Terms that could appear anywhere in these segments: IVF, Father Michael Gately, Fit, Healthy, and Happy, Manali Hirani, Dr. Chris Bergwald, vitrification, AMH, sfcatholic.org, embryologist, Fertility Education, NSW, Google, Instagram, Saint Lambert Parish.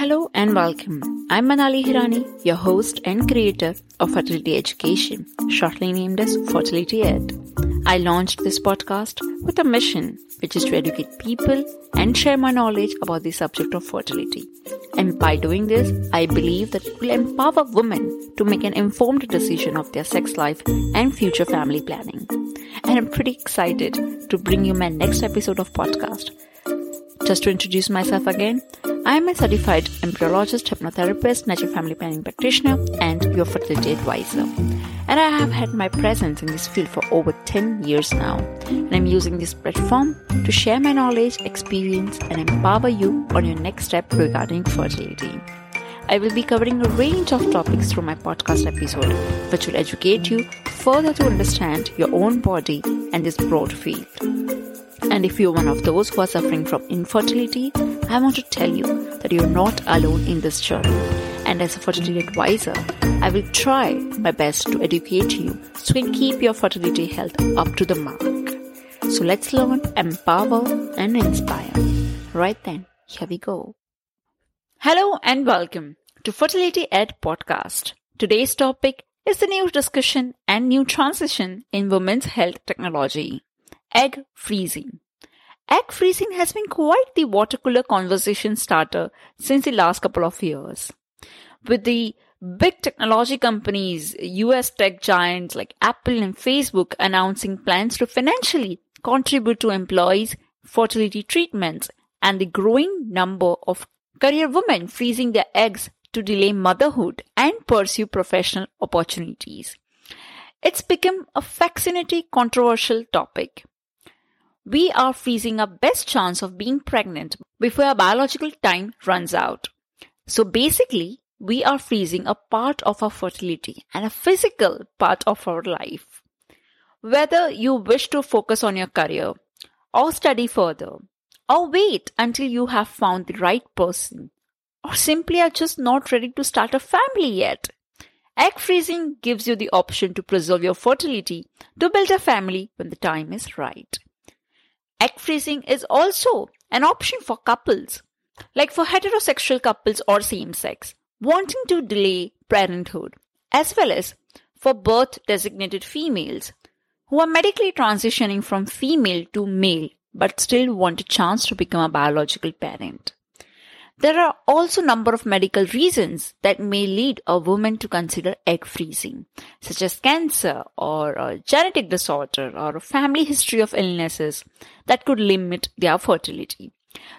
Hello and welcome. I'm Manali Hirani, your host and creator of Fertility Education, shortly named as Fertility Ed. I launched this podcast with a mission, which is to educate people and share my knowledge about the subject of fertility. And by doing this, I believe that it will empower women to make an informed decision of their sex life and future family planning. And I'm pretty excited to bring you my next episode of podcast. Just to introduce myself again, I am a certified embryologist, hypnotherapist, natural family planning practitioner, and your fertility advisor. And I have had my presence in this field for over 10 years now. And I'm using this platform to share my knowledge, experience, and empower you on your next step regarding fertility. I will be covering a range of topics through my podcast episode, which will educate you further to understand your own body and this broad field. And if you're one of those who are suffering from infertility, I want to tell you that you're not alone in this journey. And as a fertility advisor, I will try my best to educate you so you can keep your fertility health up to the mark. So let's learn, empower, and inspire. Right then, here we go. Hello and welcome to Fertility Ed Podcast. Today's topic is the new discussion and new transition in women's health technology: egg freezing. Egg freezing has been quite the watercooler conversation starter since the last couple of years. With the big technology companies, US tech giants like Apple and Facebook announcing plans to financially contribute to employees' fertility treatments, and the growing number of career women freezing their eggs to delay motherhood and pursue professional opportunities, it's become a fascinating, controversial topic. We are freezing our best chance of being pregnant before our biological time runs out. So basically, we are freezing a part of our fertility and a physical part of our life. Whether you wish to focus on your career, or study further, or wait until you have found the right person, or simply are just not ready to start a family yet, egg freezing gives you the option to preserve your fertility to build a family when the time is right. Egg freezing is also an option for couples, like for heterosexual couples or same-sex, wanting to delay parenthood, as well as for birth-designated females who are medically transitioning from female to male but still want a chance to become a biological parent. There are also a number of medical reasons that may lead a woman to consider egg freezing, such as cancer or a genetic disorder or a family history of illnesses that could limit their fertility.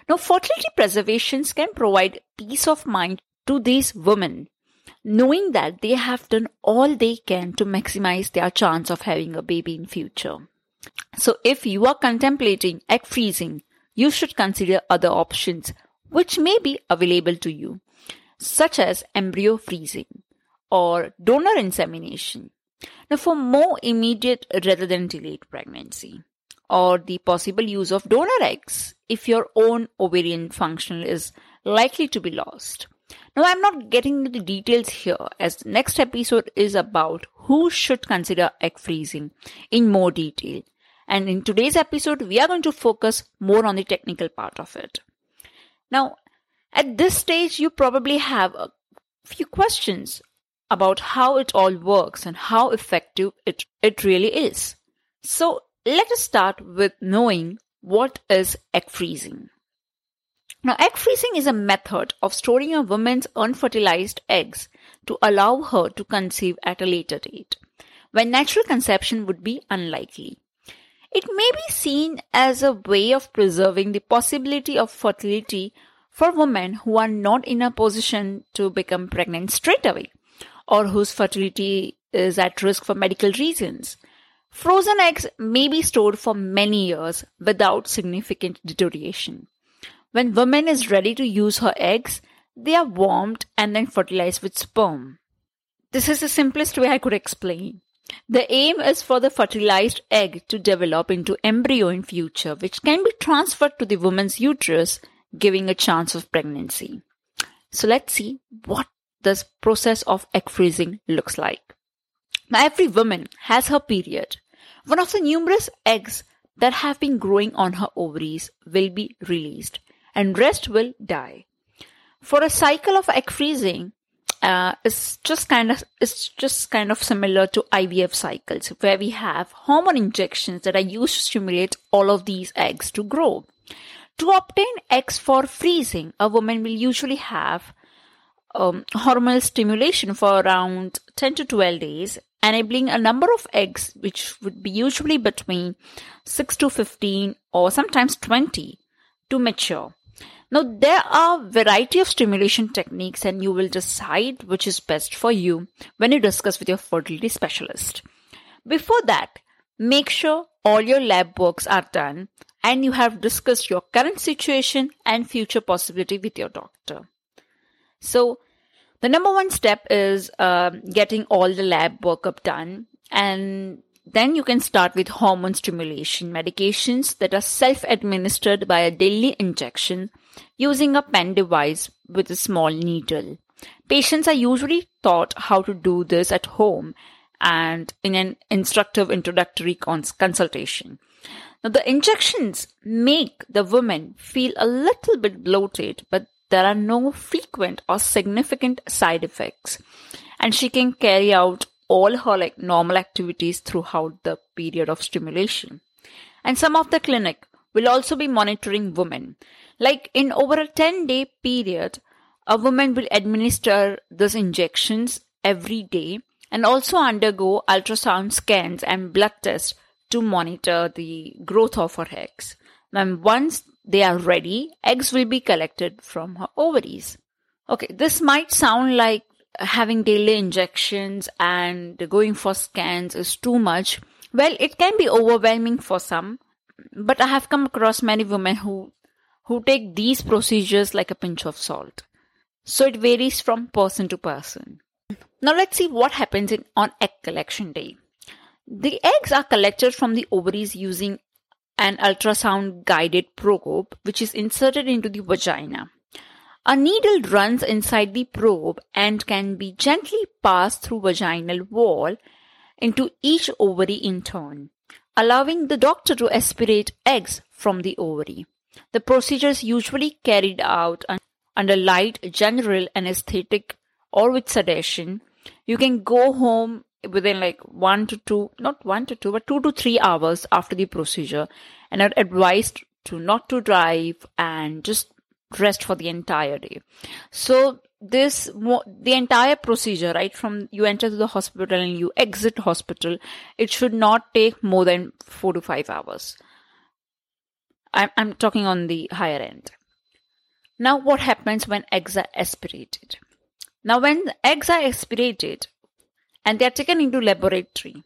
Now, fertility preservations can provide peace of mind to these women, knowing that they have done all they can to maximize their chance of having a baby in future. So if you are contemplating egg freezing, you should consider other options which may be available to you, such as embryo freezing or donor insemination. Now, for more immediate rather than delayed pregnancy, or the possible use of donor eggs if your own ovarian function is likely to be lost. Now, I'm not getting into the details here, as the next episode is about who should consider egg freezing in more detail. And in today's episode, we are going to focus more on the technical part of it. Now, at this stage, you probably have a few questions about how it all works and how effective it really is. So let us start with knowing what is egg freezing. Now, egg freezing is a method of storing a woman's unfertilized eggs to allow her to conceive at a later date, when natural conception would be unlikely. It may be seen as a way of preserving the possibility of fertility for women who are not in a position to become pregnant straight away, or whose fertility is at risk for medical reasons. Frozen eggs may be stored for many years without significant deterioration. When woman is ready to use her eggs, they are warmed and then fertilized with sperm. This is the simplest way I could explain. The aim is for the fertilized egg to develop into embryo in future, which can be transferred to the woman's uterus, giving a chance of pregnancy. So let's see what this process of egg freezing looks like. Now, every woman has her period. One of the numerous eggs that have been growing on her ovaries will be released, and rest will die. for a cycle of egg freezing, it's just kind of similar to IVF cycles, where we have hormone injections that are used to stimulate all of these eggs to grow. To obtain eggs for freezing, a woman will usually have hormonal stimulation for around 10 to 12 days, enabling a number of eggs, which would be usually between 6 to 15 or sometimes 20, to mature. Now, there are a variety of stimulation techniques, and you will decide which is best for you when you discuss with your fertility specialist. Before that, make sure all your lab works are done and you have discussed your current situation and future possibility with your doctor. So, the number one step is getting all the lab workup done, and then you can start with hormone stimulation medications that are self-administered by a daily injection using a pen device with a small needle. Patients are usually taught how to do this at home and in an instructive introductory consultation. Now, the injections make the woman feel a little bit bloated, but there are no frequent or significant side effects, and she can carry out all her normal activities throughout the period of stimulation. And some of the clinic will also be monitoring women. Like in over a 10-day period, a woman will administer these injections every day and also undergo ultrasound scans and blood tests to monitor the growth of her eggs. And once they are ready, eggs will be collected from her ovaries. Okay, this might sound like having daily injections and going for scans is too much. Well, it can be overwhelming for some, but I have come across many women who take these procedures like a pinch of salt. So it varies from person to person. Now let's see what happens on egg collection day. The eggs are collected from the ovaries using an ultrasound guided probe, which is inserted into the vagina. A needle runs inside the probe and can be gently passed through vaginal wall into each ovary in turn, allowing the doctor to aspirate eggs from the ovary. The procedure is usually carried out under light general anesthetic or with sedation. You can go home within 2 to 3 hours after the procedure, and are advised to not to drive and just rest for the entire day. So the entire procedure, right from you enter the hospital and you exit hospital, it should not take more than 4 to 5 hours. I'm talking on the higher end. Now, what happens when eggs are aspirated? Now, when the eggs are aspirated and they are taken into laboratory,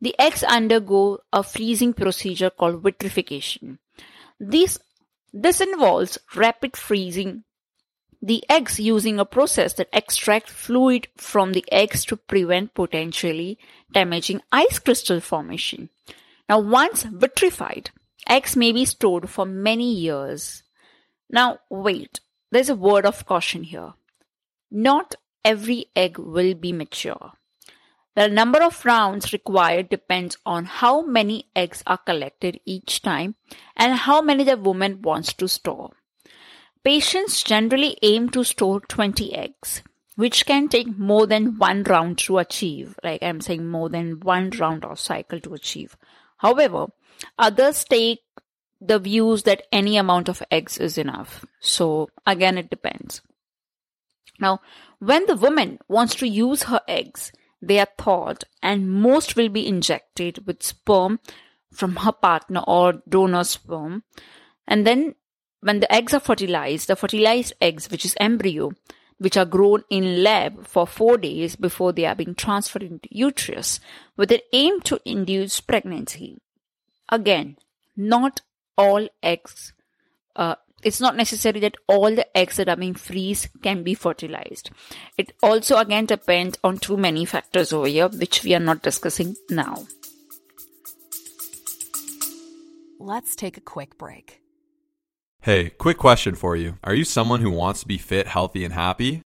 the eggs undergo a freezing procedure called vitrification. This involves rapid freezing the eggs using a process that extracts fluid from the eggs to prevent potentially damaging ice crystal formation. Now, once vitrified, eggs may be stored for many years. Now, wait, there's a word of caution here. Not every egg will be mature. The number of rounds required depends on how many eggs are collected each time and how many the woman wants to store. Patients generally aim to store 20 eggs, which can take more than one round to achieve. Like I'm saying, more than one round or cycle to achieve. However, others take the views that any amount of eggs is enough. So again, it depends. Now, when the woman wants to use her eggs, they are thawed, and most will be injected with sperm from her partner or donor sperm. And then when the eggs are fertilized, the fertilized eggs, which is embryo, which are grown in lab for 4 days before they are being transferred into uterus with an aim to induce pregnancy. Again, not all eggs, it's not necessary that all the eggs that are being freezed can be fertilized. It also again depends on too many factors over here, which we are not discussing now. Let's take a quick break. Hey, quick question for you. Are you someone who wants to be fit, healthy, and happy?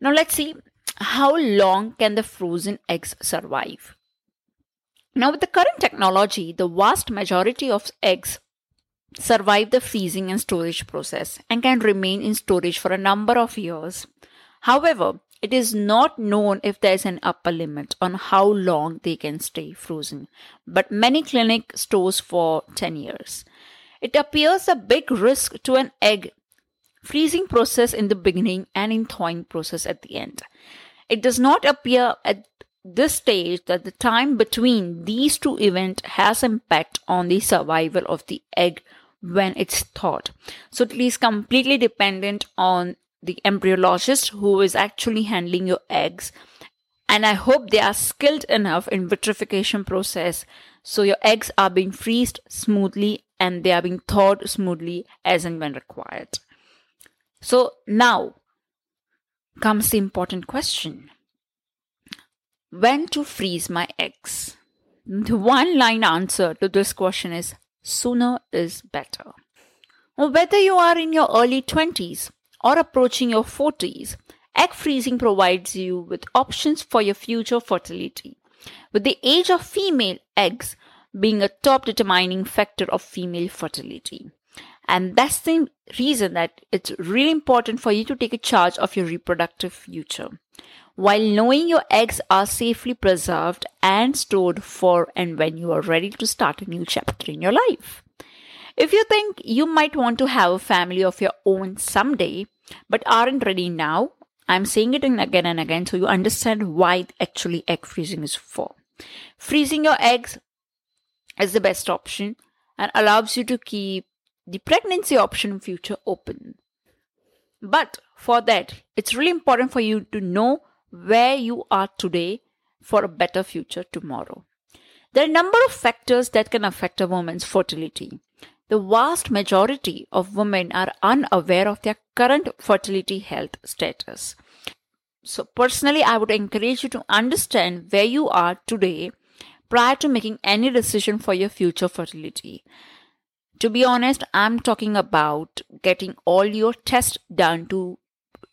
Now let's see, how long can the frozen eggs survive? Now with the current technology, the vast majority of eggs survive the freezing and storage process and can remain in storage for a number of years. However, it is not known if there is an upper limit on how long they can stay frozen, but many clinics stores for 10 years. It appears a big risk to an egg freezing process in the beginning and in thawing process at the end. It does not appear at this stage that the time between these two events has impact on the survival of the egg when it's thawed. So it is completely dependent on the embryologist who is actually handling your eggs. And I hope they are skilled enough in vitrification process so your eggs are being freezed smoothly and they are being thawed smoothly as and when required. So now comes the important question. When to freeze my eggs? The one-line answer to this question is sooner is better. Whether you are in your early 20s or approaching your 40s, egg freezing provides you with options for your future fertility, with the age of female eggs being a top determining factor of female fertility. And that's the reason that it's really important for you to take charge of your reproductive future, while knowing your eggs are safely preserved and stored for and when you are ready to start a new chapter in your life. If you think you might want to have a family of your own someday, but aren't ready now, I'm saying it again and again so you understand why actually egg freezing is for. Freezing your eggs is the best option and allows you to keep the pregnancy option future open. But for that, it's really important for you to know where you are today for a better future tomorrow. There are a number of factors that can affect a woman's fertility. The vast majority of women are unaware of their current fertility health status. So personally, I would encourage you to understand where you are today prior to making any decision for your future fertility. To be honest, I'm talking about getting all your tests done to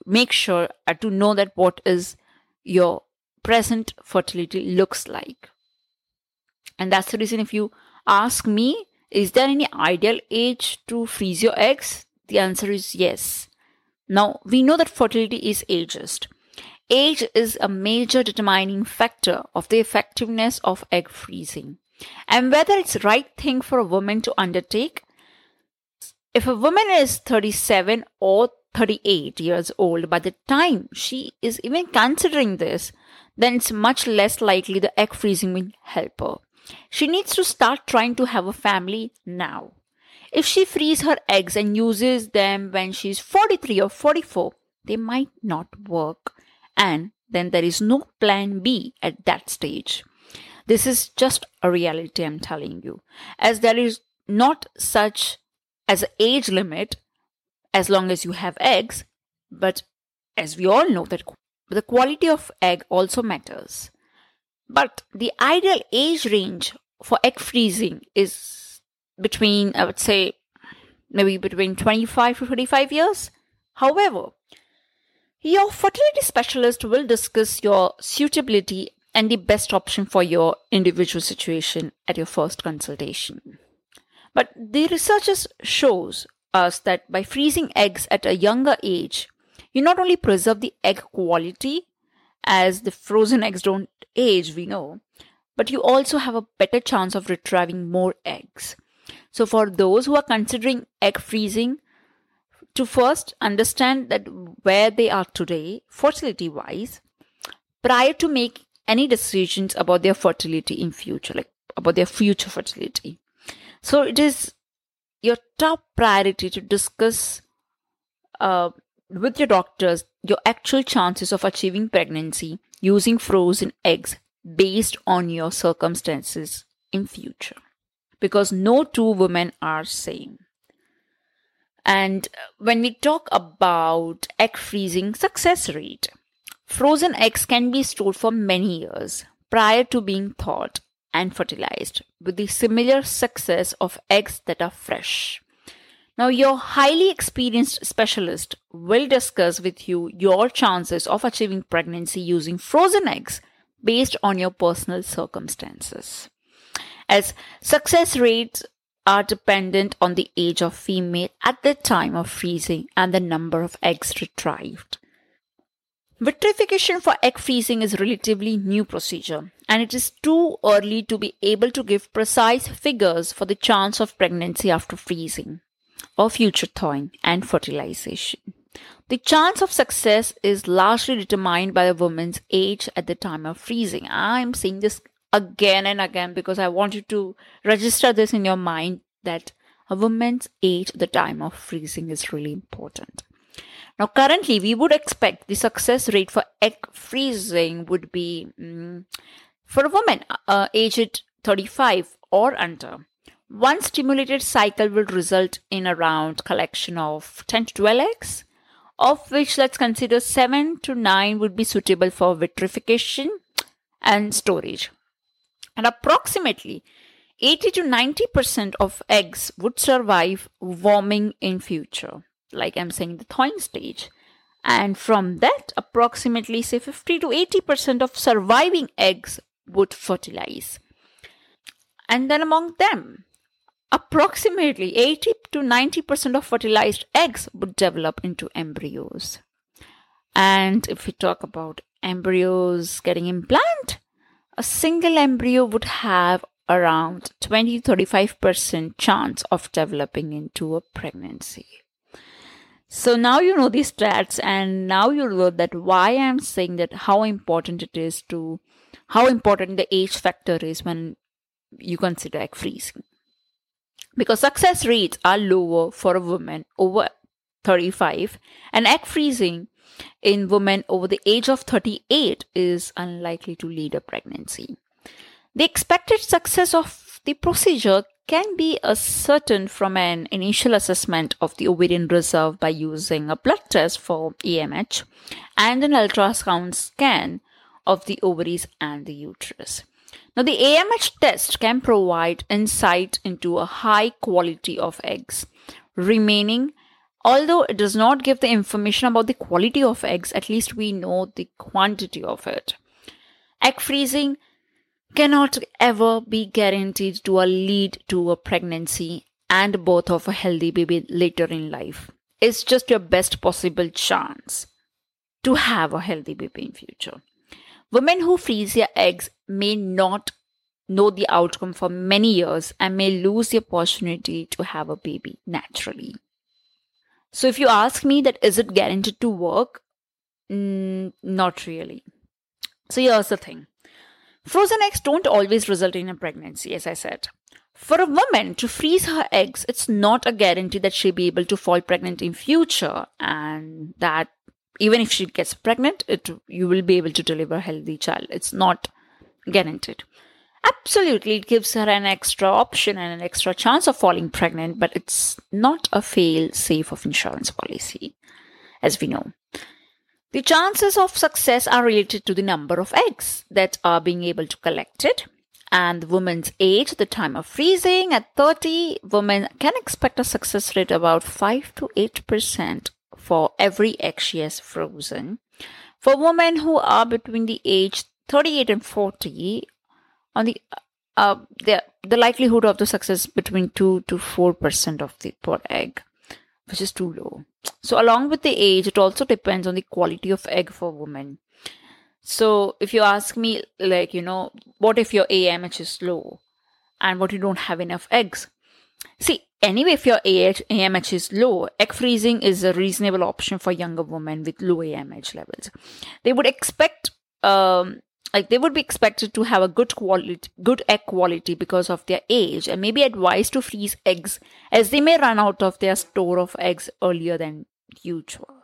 make sure to know that what is your present fertility looks like. And that's the reason if you ask me, is there any ideal age to freeze your eggs? The answer is yes. Now, we know that fertility is ageist. Age is a major determining factor of the effectiveness of egg freezing, and whether it's the right thing for a woman to undertake. If a woman is 37 or 38 years old, by the time she is even considering this, then it's much less likely the egg freezing will help her. She needs to start trying to have a family now. If she freezes her eggs and uses them when she's 43 or 44, they might not work. And then there is no plan B at that stage. This is just a reality I'm telling you, as there is not such as an age limit as long as you have eggs, but as we all know that the quality of egg also matters. But the ideal age range for egg freezing is between, I would say, maybe between 25 to 35 years. However, your fertility specialist will discuss your suitability and the best option for your individual situation at your first consultation. But the research shows us that by freezing eggs at a younger age, you not only preserve the egg quality, as the frozen eggs don't age, we know, but you also have a better chance of retrieving more eggs. So for those who are considering egg freezing, to first understand that where they are today, fertility-wise, prior to making any decisions about their fertility in future, like about their future fertility. So it is your top priority to discuss with your doctors your actual chances of achieving pregnancy using frozen eggs based on your circumstances in future. Because no two women are same. And when we talk about egg freezing success rate, frozen eggs can be stored for many years prior to being thawed and fertilized with the similar success of eggs that are fresh. Now, your highly experienced specialist will discuss with you your chances of achieving pregnancy using frozen eggs based on your personal circumstances, as success rates are dependent on the age of female at the time of freezing and the number of eggs retrieved. Vitrification for egg freezing is a relatively new procedure, and it is too early to be able to give precise figures for the chance of pregnancy after freezing or future thawing and fertilization. The chance of success is largely determined by a woman's age at the time of freezing. I am saying this again and again because I want you to register this in your mind, that a woman's age at the time of freezing is really important. Now, currently, we would expect the success rate for egg freezing would be for a woman aged 35 or under. One stimulated cycle will result in around collection of 10 to 12 eggs, of which let's consider 7 to 9 would be suitable for vitrification and storage. And approximately 80 to 90% of eggs would survive warming in future, like I'm saying, the thawing stage. And from that, approximately say 50 to 80% of surviving eggs would fertilize. And then among them, approximately 80 to 90% of fertilized eggs would develop into embryos. And if we talk about embryos getting implanted, a single embryo would have around 20 to 35% chance of developing into a pregnancy. So now you know these stats, and now you know that why I'm saying that how important the age factor is when you consider egg freezing. Because success rates are lower for a woman over 35, and egg freezing in women over the age of 38 is unlikely to lead a pregnancy. The expected success of the procedure can be ascertained from an initial assessment of the ovarian reserve by using a blood test for AMH and an ultrasound scan of the ovaries and the uterus. Now, the AMH test can provide insight into a high quality of eggs remaining. Although it does not give the information about the quality of eggs, at least we know the quantity of it. Egg freezing cannot ever be guaranteed to lead to a pregnancy and birth of a healthy baby later in life. It's just your best possible chance to have a healthy baby in future. Women who freeze their eggs may not know the outcome for many years and may lose the opportunity to have a baby naturally. So if you ask me that is it guaranteed to work, not really. So here's the thing. Frozen eggs don't always result in a pregnancy, as I said. For a woman to freeze her eggs, it's not a guarantee that she'll be able to fall pregnant in future, and that even if she gets pregnant, you will be able to deliver a healthy child. It's not guaranteed. Absolutely, it gives her an extra option and an extra chance of falling pregnant, but it's not a fail-safe of insurance policy, as we know. The chances of success are related to the number of eggs that are being able to collect it, and the woman's age at the time of freezing. At 30, women can expect a success rate about 5 to 8% for every egg she has frozen. For women who are between the age 38 and 40, on the likelihood of the success between 2 to 4% of the per egg, which is too low. So along with the age, it also depends on the quality of egg for women. So if you ask me, like, you know, what if your AMH is low and what you don't have enough eggs? See, anyway, if your AMH is low, egg freezing is a reasonable option for younger women with low AMH levels. They would expect... they would be expected to have a good egg quality because of their age, and may be advised to freeze eggs as they may run out of their store of eggs earlier than usual.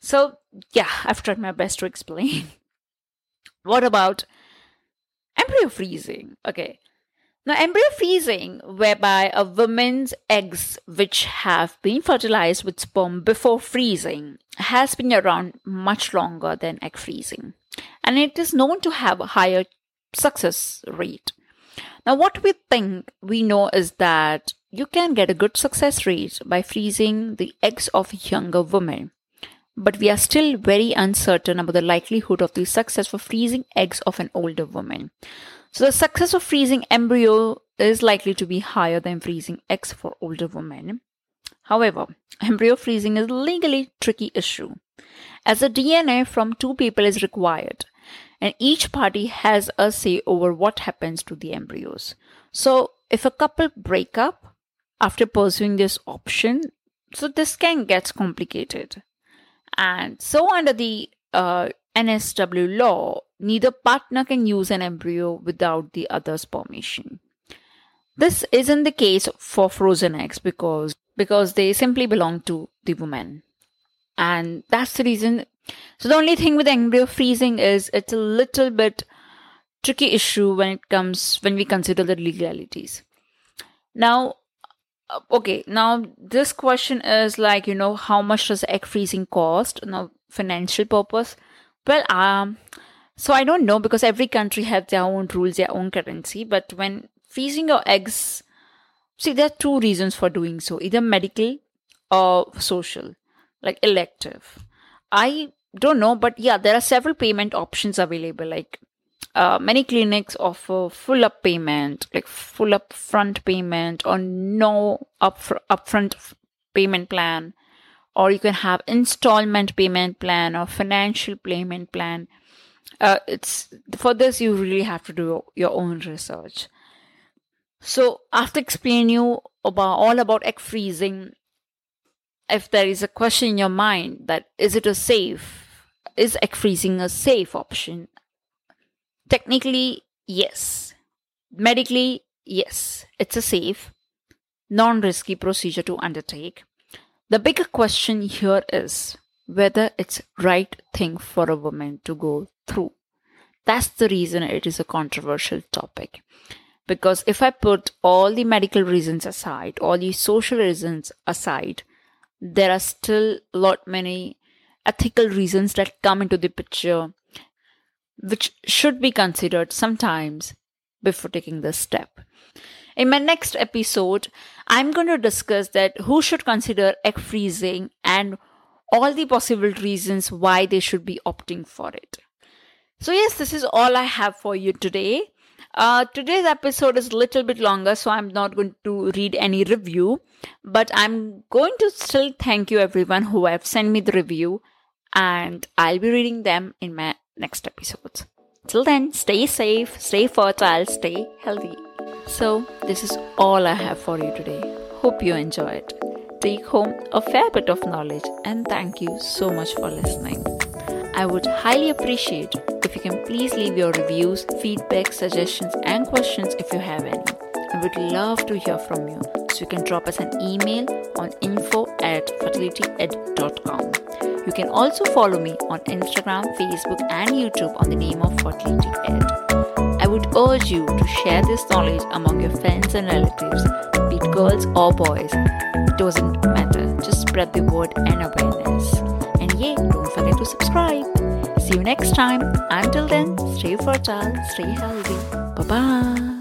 So yeah, I've tried my best to explain. What about embryo freezing? Okay. Now, embryo freezing, whereby a woman's eggs which have been fertilized with sperm before freezing, has been around much longer than egg freezing. And it is known to have a higher success rate. Now, what we think we know is that you can get a good success rate by freezing the eggs of younger women. But we are still very uncertain about the likelihood of the success for freezing eggs of an older woman. So the success of freezing embryo is likely to be higher than freezing eggs for older women. However, embryo freezing is a legally tricky issue, as the DNA from two people is required, and each party has a say over what happens to the embryos. So if a couple break up after pursuing this option, so this can get complicated. And so under the NSW law, neither partner can use an embryo without the other's permission. This isn't the case for frozen eggs because they simply belong to the woman. And that's the reason. So the only thing with embryo freezing is it's a little bit tricky issue when we consider the legalities. Now, okay, now this question is like, you know, how much does egg freezing cost? Now, financial purpose? Well, so I don't know, because every country have their own rules, their own currency. But when freezing your eggs, see, there are two reasons for doing so, either medical or social, like elective. I don't know, but yeah, there are several payment options available, like many clinics offer full up payment, like full up front payment, or no upfront payment plan, or you can have installment payment plan or financial payment plan. It's for this you really have to do your own research. So after explaining you about all about egg freezing, if there is a question in your mind that is egg freezing a safe option? Technically, yes. Medically, yes. It's a safe, non-risky procedure to undertake. The bigger question here is whether it's right thing for a woman to go through. That's the reason it is a controversial topic. Because if I put all the medical reasons aside, all the social reasons aside, there are still a lot many ethical reasons that come into the picture, which should be considered sometimes before taking this step. In my next episode, I'm going to discuss that who should consider egg freezing and all the possible reasons why they should be opting for it. So yes, this is all I have for you today. Today's episode is a little bit longer, so I'm not going to read any review, but I'm going to still thank you everyone who have sent me the review, and I'll be reading them in my next episodes. Till then, stay safe, stay fertile, stay healthy. So this is all I have for you today. Hope you enjoy it. Take home a fair bit of knowledge, and thank you so much for listening. I would highly appreciate if you can please leave your reviews, feedback, suggestions and questions if you have any. I would love to hear from you, so you can drop us an email on info@fertilityed.com. You can also follow me on Instagram, Facebook and YouTube on the name of Fertility Ed. I would urge you to share this knowledge among your friends and relatives, be it girls or boys. It doesn't matter, just spread the word and awareness. And yeah, don't forget to subscribe. See you next time. Until then, stay fertile, stay healthy. Bye-bye.